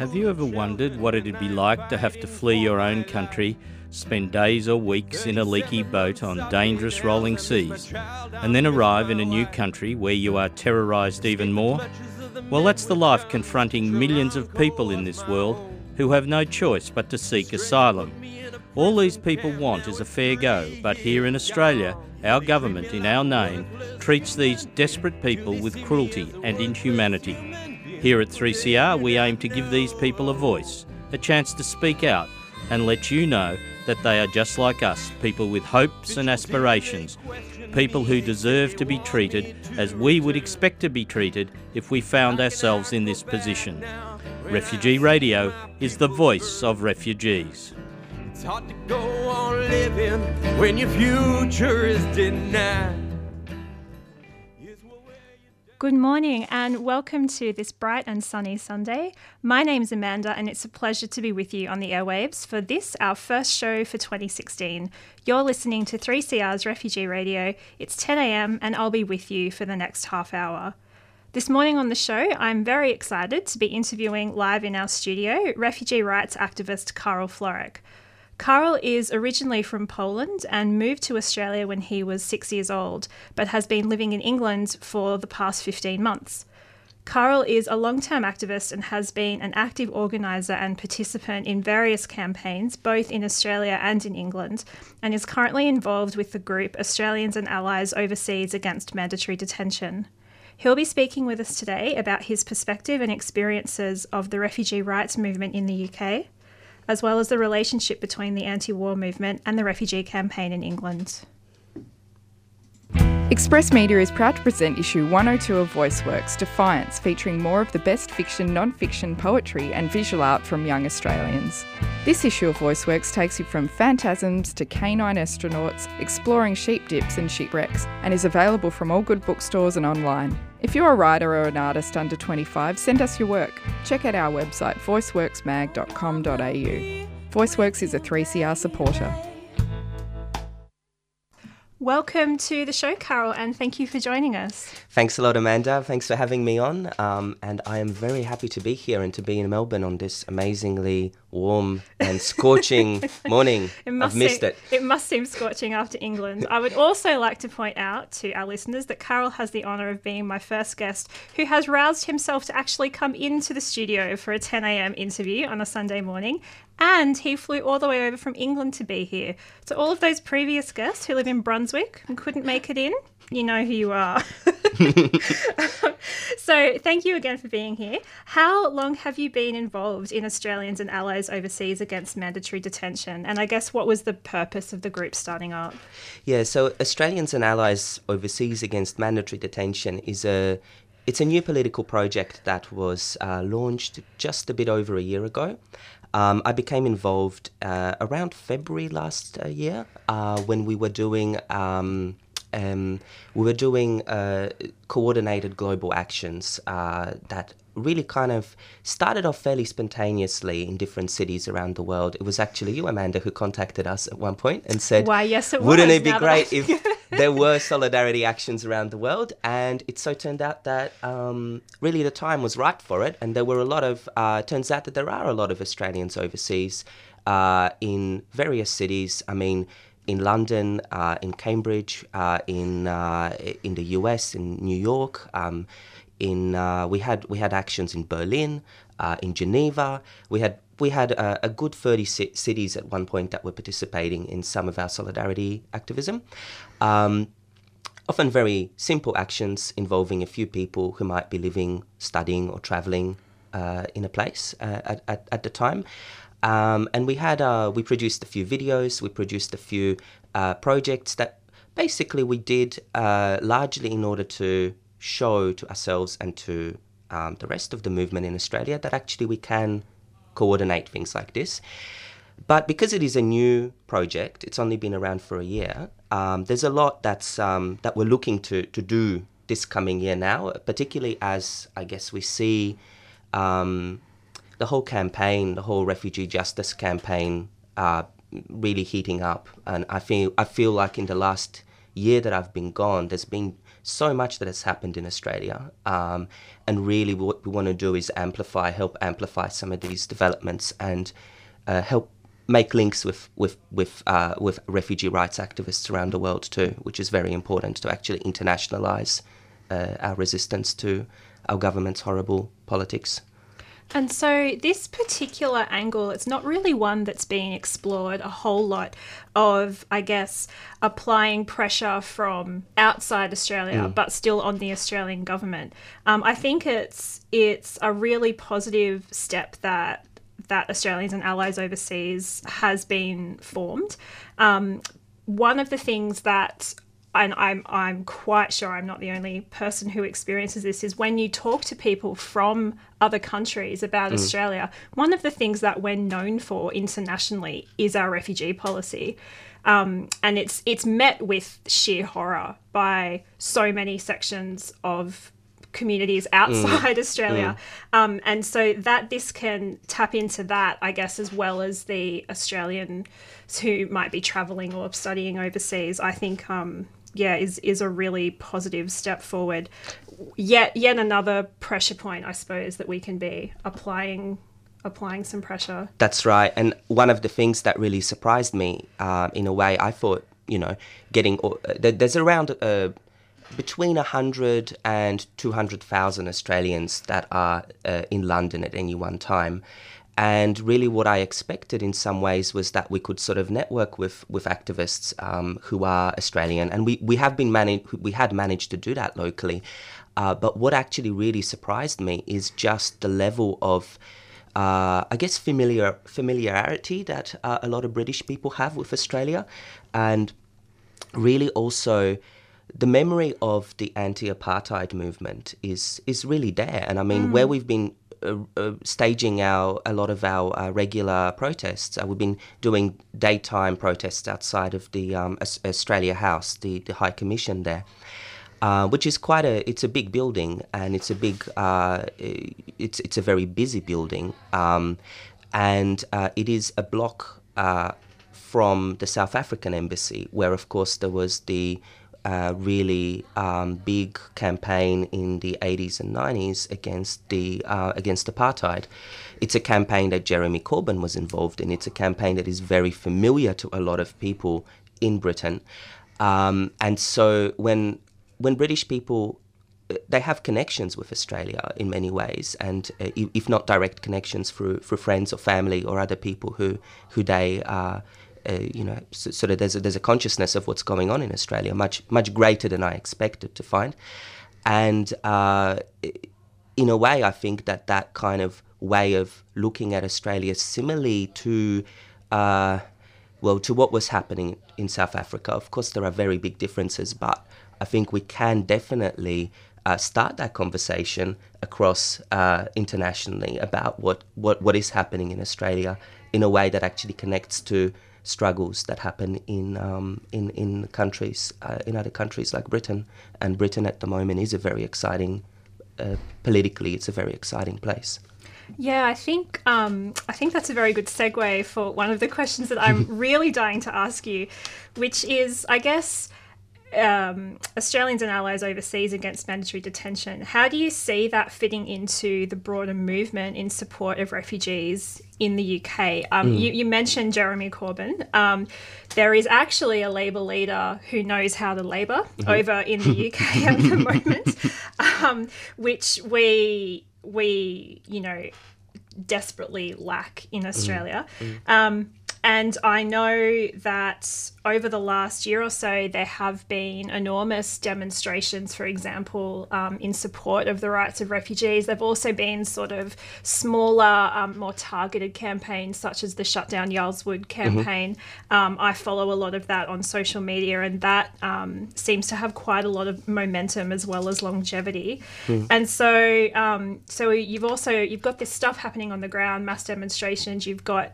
Have you ever wondered what it'd be like to have to flee your own country, spend days or weeks in a leaky boat on dangerous rolling seas, and then arrive in a new country where you are terrorised even more? Well, that's the life confronting millions of people in this world who have no choice but to seek asylum. All these people want is a fair go, but here in Australia, our government, in our name, treats these desperate people with cruelty and inhumanity. Here at 3CR, we aim to give these people a voice, a chance to speak out and let you know that they are just like us, people with hopes and aspirations, people who deserve to be treated as we would expect to be treated if we found ourselves in this position. Refugee Radio is the voice of refugees. It's hard to go on living when your future is denied. Good morning and welcome to this bright and sunny Sunday. My name's Amanda and it's a pleasure to be with you on the airwaves for this, our first show for 2016. You're listening to 3CR's Refugee Radio. It's 10 a.m. and I'll be with you for the next half hour. This morning on the show, I'm very excited to be interviewing live in our studio refugee rights activist Carl Florek. Carl is originally from Poland and moved to Australia when he was 6 years old, but has been living in England for the past 15 months. Carl is a long-term activist and has been an active organiser and participant in various campaigns, both in Australia and in England, and is currently involved with the group Australians and Allies Overseas Against Mandatory Detention. He'll be speaking with us today about his perspective and experiences of the refugee rights movement in the UK, as well as the relationship between the anti-war movement and the refugee campaign in England. Express Media is proud to present issue 102 of Voiceworks, Defiance, featuring more of the best fiction, non-fiction, poetry and visual art from young Australians. This issue of Voiceworks takes you from phantasms to canine astronauts, exploring sheep dips and shipwrecks, and is available from all good bookstores and online. If you're a writer or an artist under 25, send us your work. Check out our website, voiceworksmag.com.au. Voiceworks is a 3CR supporter. Welcome to the show, Carl, and thank you for joining us. Thanks a lot, Amanda. Thanks for having me on. And I am very happy to be here and to be in Melbourne on this amazingly warm and scorching morning. It must seem scorching after England. I would also like to point out to our listeners that Carl has the honour of being my first guest who has roused himself to actually come into the studio for a 10 a.m. interview on a Sunday morning. And he flew all the way over from England to be here. So all of those previous guests who live in Brunswick and couldn't make it in, you know who you are. So thank you again for being here. How long have you been involved in Australians and Allies Overseas Against Mandatory Detention? And I guess what was the purpose of the group starting up? Yeah, so Australians and Allies Overseas Against Mandatory Detention is it's a new political project that was launched just a bit over a year ago. I became involved around February last year when we were doing coordinated global actions that really kind of started off fairly spontaneously in different cities around the world. It was actually you, Amanda, who contacted us at one point and said, "Why, yes, it wouldn't it be great if there were solidarity actions around the world?" And it so turned out that really the time was right for it, and there were a lot of. Turns out that there are a lot of Australians overseas in various cities. I mean, in London, in Cambridge, in the US, in New York. We had actions in Berlin, in Geneva. We had a good 30 cities at one point that were participating in some of our solidarity activism. Often very simple actions involving a few people who might be living, studying, or travelling in a place at the time. And we produced a few videos. We produced a few projects that basically we did largely in order to show to ourselves and to the rest of the movement in Australia that actually we can coordinate things like this. But because it is a new project, it's only been around for a year, there's a lot that's that we're looking to do this coming year now, particularly as I guess we see the whole campaign, the whole refugee justice campaign really heating up. And I feel like in the last year that I've been gone, there's been so much that has happened in Australia, and really what we want to do is help amplify some of these developments and help make links with refugee rights activists around the world too, which is very important to actually internationalise our resistance to our government's horrible politics. And so this particular angle, it's not really one that's being explored a whole lot of, I guess, applying pressure from outside Australia, but still on the Australian government. I think it's a really positive step that Australians and Allies Overseas has been formed. One of the things that, and I'm quite sure I'm not the only person who experiences this, is when you talk to people from other countries about Australia, one of the things that we're known for internationally is our refugee policy. And it's met with sheer horror by so many sections of communities outside Australia. And so that this can tap into that, I guess, as well as the Australians who might be travelling or studying overseas, I think, is a really positive step forward. Yet another pressure point, I suppose, that we can be applying some pressure. That's right. And one of the things that really surprised me, in a way, I thought, there's around between 100 and 200,000 Australians that are in London at any one time. And really what I expected in some ways was that we could sort of network with activists who are Australian. And we had managed to do that locally. But what actually really surprised me is just the level of familiarity that a lot of British people have with Australia. And really also the memory of the anti-apartheid movement is really there. And I mean, where we've been staging a lot of our regular protests, we've been doing daytime protests outside of the Australia House, the High Commission there, which is it's a big building, and it's a very busy building, and it is a block from the South African embassy, where of course there was the really big campaign in the 80s and 90s against apartheid. It's a campaign that Jeremy Corbyn was involved in. It's a campaign that is very familiar to a lot of people in Britain. And so when British people, they have connections with Australia in many ways, and if not direct connections through friends or family or other people who they are. So that there's a consciousness of what's going on in Australia, much greater than I expected to find. And in a way, I think that kind of way of looking at Australia similarly to, to what was happening in South Africa. Of course, there are very big differences, but I think we can definitely start that conversation across internationally about what is happening in Australia in a way that actually connects to struggles that happen in countries in other countries like Britain. And Britain at the moment is a very exciting politically. It's a very exciting place. Yeah, I think that's a very good segue for one of the questions that I'm really dying to ask you, which is, I guess, Australians and Allies Overseas Against Mandatory Detention. How do you see that fitting into the broader movement in support of refugees in the UK? You mentioned Jeremy Corbyn. There is actually a Labour leader who knows how to labour over in the UK at the moment, which we desperately lack in Australia. And I know that over the last year or so, there have been enormous demonstrations, for example, in support of the rights of refugees. There have also been sort of smaller, more targeted campaigns, such as the Shut Down Yarl's Wood campaign. I follow a lot of that on social media, and that seems to have quite a lot of momentum as well as longevity. And so, so you've got this stuff happening on the ground, mass demonstrations. You've got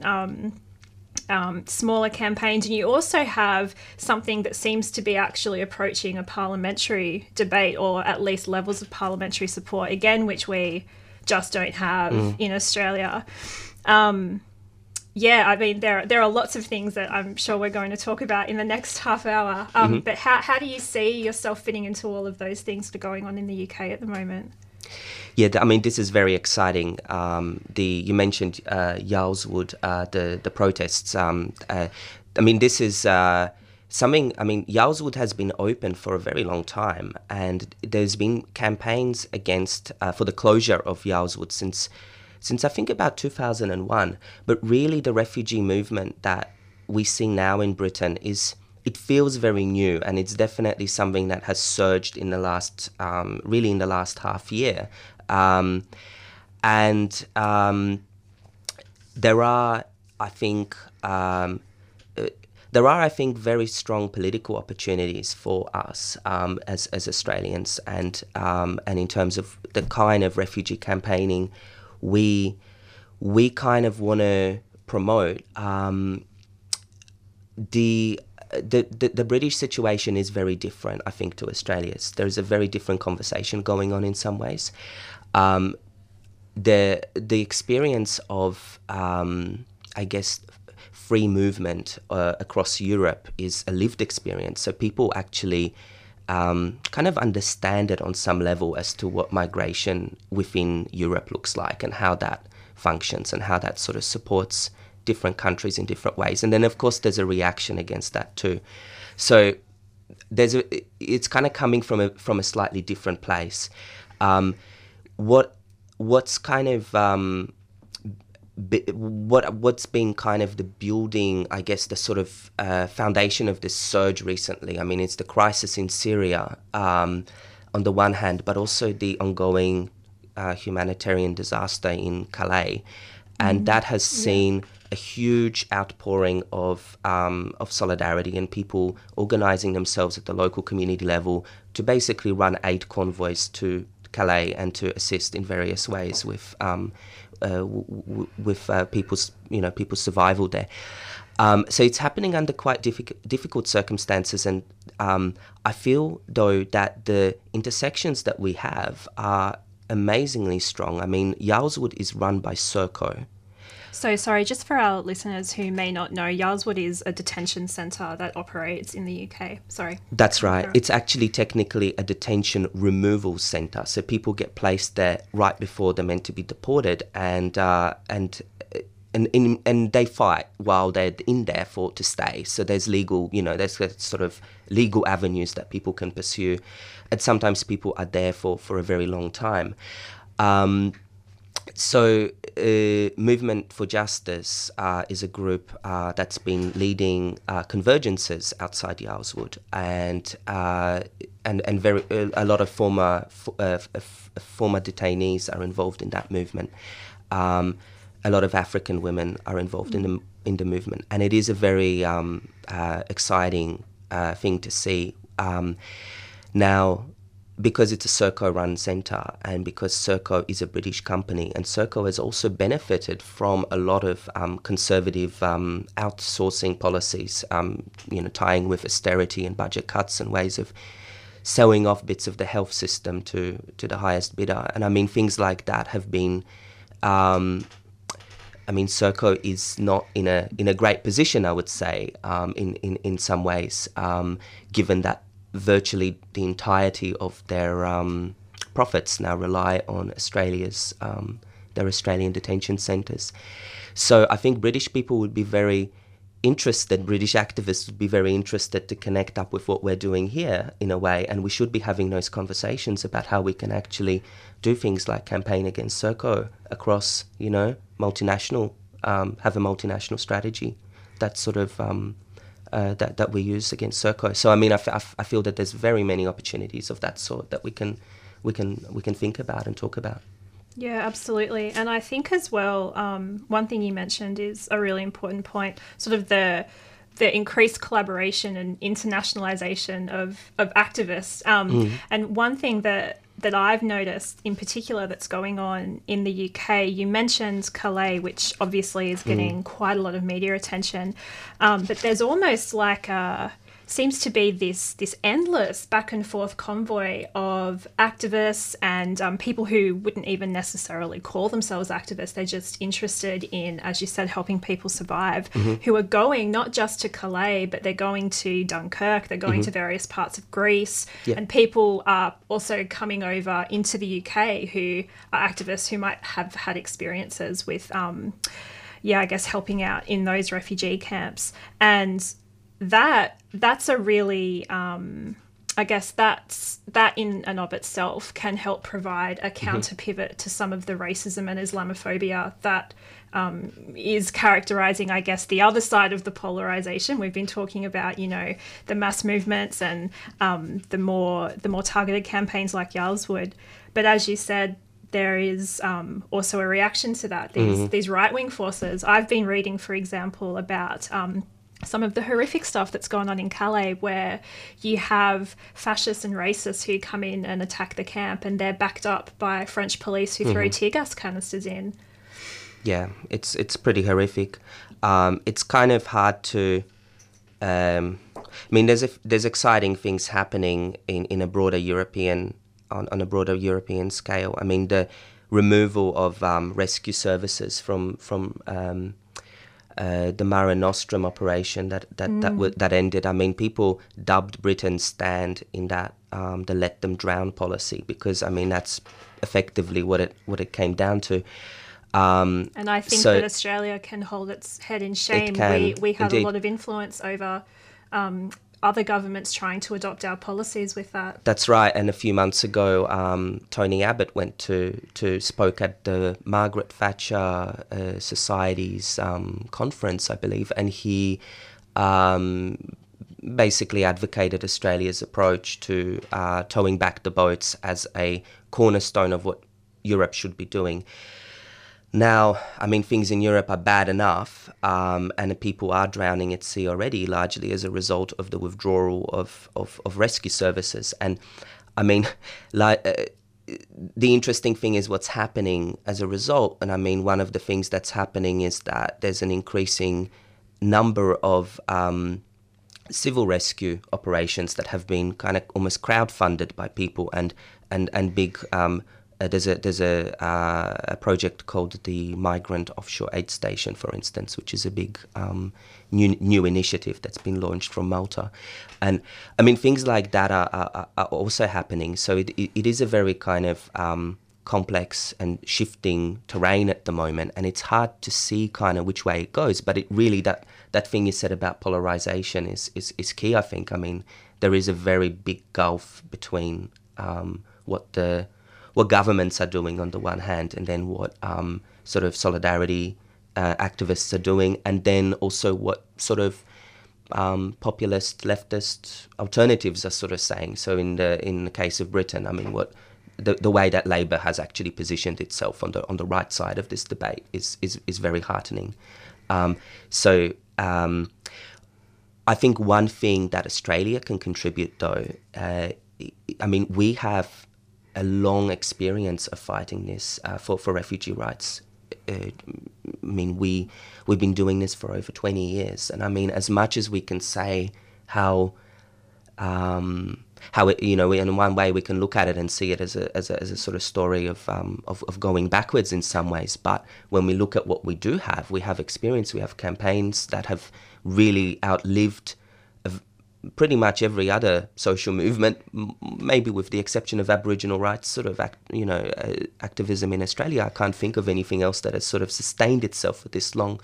smaller campaigns, and you also have something that seems to be actually approaching a parliamentary debate, or at least levels of parliamentary support again, which we just don't have in Australia. Yeah, I mean, there are lots of things that I'm sure we're going to talk about in the next half hour. But how do you see yourself fitting into all of those things that are going on in the UK at the moment? Yeah, I mean, this is very exciting. You mentioned Yarl's Wood, the protests. I mean, this is something. I mean, Yarl's Wood has been open for a very long time, and there's been campaigns against for the closure of Yarl's Wood since I think about 2001, but really the refugee movement that we see now in Britain it feels very new, and it's definitely something that has surged in the last, really in the last half year. There are, I think, very strong political opportunities for us as Australians, and in terms of the kind of refugee campaigning we kind of want to promote. The British situation is very different, I think, to Australia's. There's a very different conversation going on in some ways. The experience of, I guess, free movement across Europe is a lived experience. So people actually kind of understand it on some level as to what migration within Europe looks like and how that functions and how that sort of supports different countries in different ways. And then, of course, there's a reaction against that too. So it's kind of coming from a slightly different place. What's been kind of the building, I guess, the sort of foundation of this surge recently? I mean, it's the crisis in Syria on the one hand, but also the ongoing humanitarian disaster in Calais, and that has seen a huge outpouring of solidarity and people organising themselves at the local community level to basically run aid convoys to Calais and to assist in various ways with people's survival there. So it's happening under quite difficult circumstances, and I feel though that the intersections that we have are amazingly strong. I mean, Yarl's Wood is run by Serco. So sorry, just for our listeners who may not know, Yarl's Wood is a detention centre that operates in the UK. Sorry. That's right. It's actually technically a detention removal centre. So people get placed there right before they're meant to be deported, and they fight while they're in there to stay. So there's legal, there's sort of legal avenues that people can pursue, and sometimes people are there for a very long time. Movement for Justice is a group that's been leading convergences outside Yarl's Wood, and a lot of former detainees are involved in that movement. A lot of African women are involved in the movement, and it is a very exciting thing to see now. Because it's a Serco-run centre, and because Serco is a British company, and Serco has also benefited from a lot of conservative outsourcing policies, tying with austerity and budget cuts and ways of selling off bits of the health system to the highest bidder. And I mean, things like that have been. Serco is not in a great position, I would say, in some ways, given that. Virtually the entirety of their profits now rely on their Australian detention centres. So I think British people would be very interested, British activists would be very interested to connect up with what we're doing here in a way, and we should be having those conversations about how we can actually do things like campaign against Serco across, have a multinational strategy that sort of... that we use against Serco. So I mean, I feel that there's very many opportunities of that sort that we can think about and talk about. Yeah, absolutely. And I think as well, one thing you mentioned is a really important point, sort of the increased collaboration and internationalization of activists. And one thing that I've noticed in particular that's going on in the UK, you mentioned Calais, which obviously is getting quite a lot of media attention, but there's almost like a seems to be this endless back and forth convoy of activists and people who wouldn't even necessarily call themselves activists. They're just interested in, as you said, helping people survive, mm-hmm. who are going not just to Calais, but they're going to Dunkirk, they're going mm-hmm. to various parts of Greece. Yep. And people are also coming over into the UK who are activists who might have had experiences with, I guess, helping out in those refugee camps. And that's a really, I guess that in and of itself can help provide a counter pivot mm-hmm. to some of the racism and Islamophobia that is characterizing, I guess, the other side of the polarization. We've been talking about, the mass movements and the more targeted campaigns like Yarl's Wood. But as you said, there is also a reaction to that. These right-wing forces. I've been reading, for example, about some of the horrific stuff that's gone on in Calais, where you have fascists and racists who come in and attack the camp, and they're backed up by French police who mm-hmm. throw tear gas canisters in. Yeah, it's pretty horrific. It's kind of hard to... there's exciting things happening in a broader European... on a broader European scale. I mean, the removal of rescue services from the Mara Nostrum operation that ended. I mean, people dubbed Britain's stand in that the let them drown policy, because I mean that's effectively what it came down to. And I think that Australia can hold its head in shame. We had indeed a lot of influence over other governments trying to adopt our policies with that. That's right. And a few months ago, Tony Abbott went to spoke at the Margaret Thatcher Society's conference, I believe, and he basically advocated Australia's approach to towing back the boats as a cornerstone of what Europe should be doing. Now, I mean, things in Europe are bad enough, and people are drowning at sea already, largely as a result of the withdrawal of rescue services. And I mean, the interesting thing is what's happening as a result. And I mean, one of the things that's happening is that there's an increasing number of civil rescue operations that have been kind of almost crowdfunded by people and big. There's a project called the Migrant Offshore Aid Station, for instance, which is a big new initiative that's been launched from Malta. And I mean, things like that are also happening. So it is a very kind of complex and shifting terrain at the moment, and it's hard to see kind of which way it goes. But it really, that thing you said about polarization is key, I think. I mean, there is a very big gulf between what governments are doing on the one hand, and then what sort of solidarity activists are doing, and then also what sort of populist leftist alternatives are sort of saying. So in the case of Britain, I mean, what the way that Labour has actually positioned itself on the right side of this debate is very heartening. I think one thing that Australia can contribute, though, I mean, we have a long experience of fighting this for refugee rights. I mean, we've been doing this for over 20 years, and I mean, as much as we can say how it, in one way we can look at it and see it as a sort of story of going backwards in some ways. But when we look at what we do have, we have experience, we have campaigns that have really outlived pretty much every other social movement, maybe with the exception of Aboriginal rights sort of activism in Australia. I can't think of anything else that has sort of sustained itself for this long.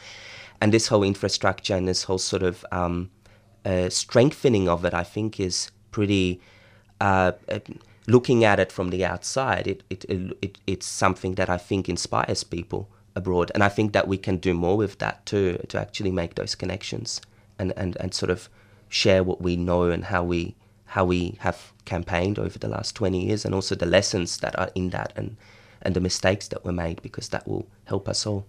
And this whole infrastructure and this whole sort of strengthening of it, I think, is pretty... looking at it from the outside, it's something that I think inspires people abroad. And I think that we can do more with that too, to actually make those connections and sort of share what we know and how we have campaigned over the last 20 years, and also the lessons that are in that and the mistakes that were made, because that will help us all.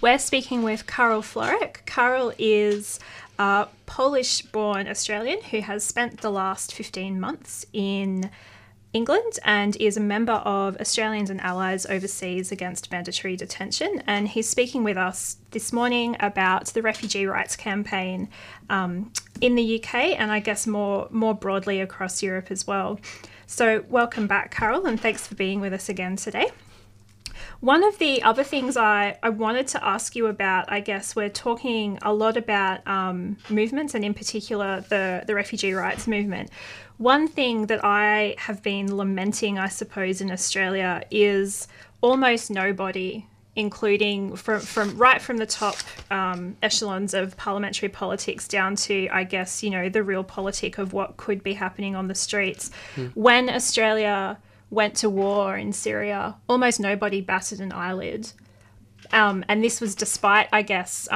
We're speaking with Carl Florek. Carl is a Polish-born Australian who has spent the last 15 months in England and is a member of Australians and Allies Overseas Against Mandatory Detention, and he's speaking with us this morning about the refugee rights campaign in the UK and I guess more broadly across Europe as well. So welcome back, Carl, and thanks for being with us again today. One of the other things I wanted to ask you about, I guess we're talking a lot about movements and in particular the refugee rights movement. One thing that I have been lamenting, I suppose, in Australia is almost nobody, including from the top echelons of parliamentary politics down to, I guess, you know, the real politic of what could be happening on the streets. Mm. When Australia went to war in Syria, almost nobody batted an eyelid. And this was despite, I guess,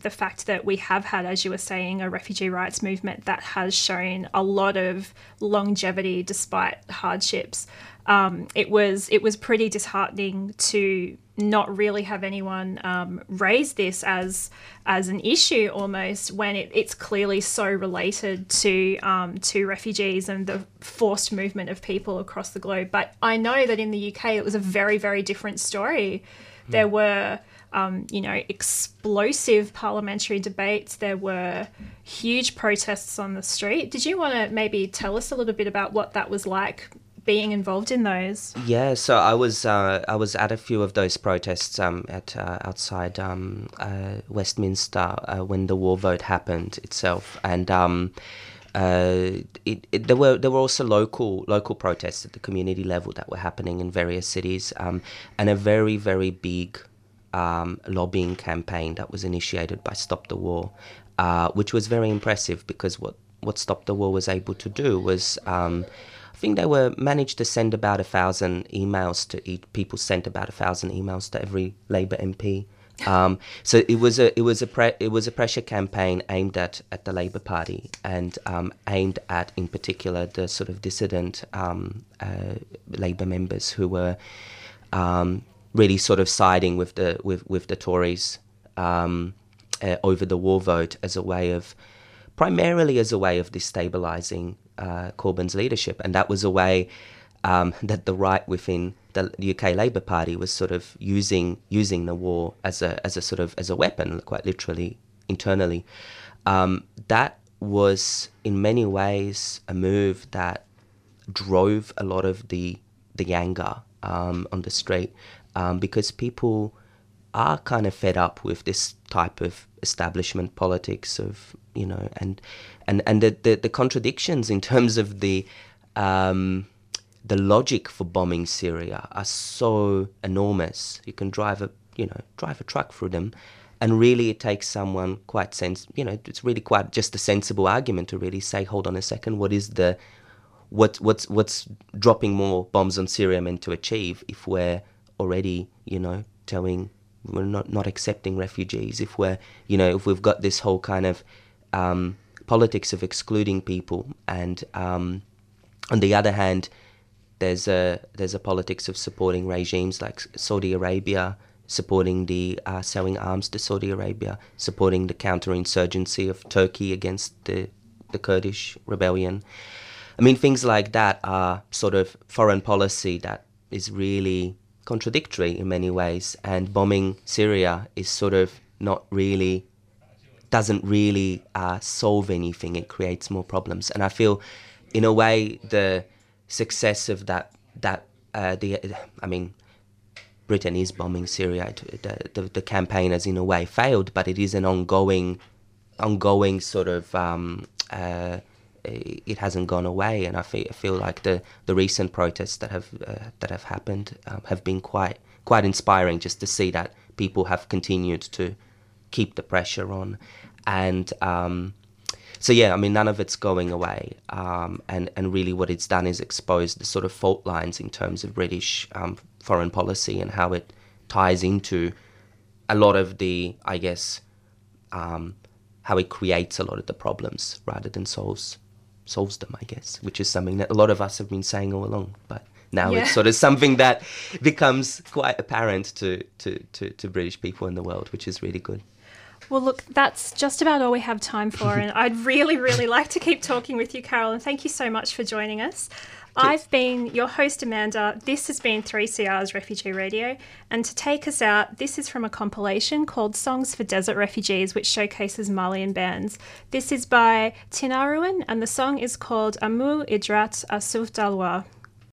the fact that we have had, as you were saying, a refugee rights movement that has shown a lot of longevity despite hardships. It was pretty disheartening to not really have anyone raise this as an issue almost when it's clearly so related to refugees and the forced movement of people across the globe. But I know that in the UK it was a very, very different story. Mm. There were explosive parliamentary debates. There were huge protests on the street. Did you want to maybe tell us a little bit about what that was like, being involved in those? Yeah, so I was at a few of those protests outside Westminster when the war vote happened itself, and there were also local protests at the community level that were happening in various cities, and a very, very big lobbying campaign that was initiated by Stop the War, which was very impressive because what Stop the War was able to do was, I think they managed to send about 1,000 emails to each. People sent about 1,000 emails to every Labour MP. So it was a pressure campaign aimed at the Labour Party and aimed at, in particular, the sort of dissident Labour members who were really sort of siding with the Tories over the war vote primarily as a way of destabilising Corbyn's leadership. And that was a way that the right within the UK Labour Party was sort of using the war as a weapon, quite literally, internally. That was in many ways a move that drove a lot of the anger on the street, because people are kind of fed up with this type of establishment politics of, you know, and the contradictions in terms of the logic for bombing Syria are so enormous. You can drive a truck through them, and really it takes someone quite it's really quite just a sensible argument to really say, hold on a second, what's dropping more bombs on Syria meant to achieve if we're already, telling we're not accepting refugees, if we're, if we've got this whole kind of politics of excluding people, and on the other hand, there's a politics of supporting regimes like Saudi Arabia, supporting the selling arms to Saudi Arabia, supporting the counterinsurgency of Turkey against the Kurdish rebellion. I mean, things like that are sort of foreign policy that is really contradictory in many ways, and bombing Syria is sort of doesn't really solve anything. It creates more problems, and I feel, in a way, the success of Britain is bombing Syria. The campaign has in a way failed, but it is an ongoing sort of. It hasn't gone away, and I feel like the recent protests that have happened have been quite inspiring, just to see that people have continued to keep the pressure on, and none of it's going away, and really what it's done is exposed the sort of fault lines in terms of British foreign policy and how it ties into a lot of the, I guess, how it creates a lot of the problems rather than solves them, I guess, which is something that a lot of us have been saying all along, but now It's sort of something that becomes quite apparent to British people in the world, which is really good. Well, look, that's just about all we have time for, and I'd really, really like to keep talking with you, Carol, and thank you so much for joining us. I've been your host, Amanda. This has been 3CR's Refugee Radio. And to take us out, this is from a compilation called Songs for Desert Refugees, which showcases Malian bands. This is by Tinariwen, and the song is called Amu Idrat Asuf Dalwa.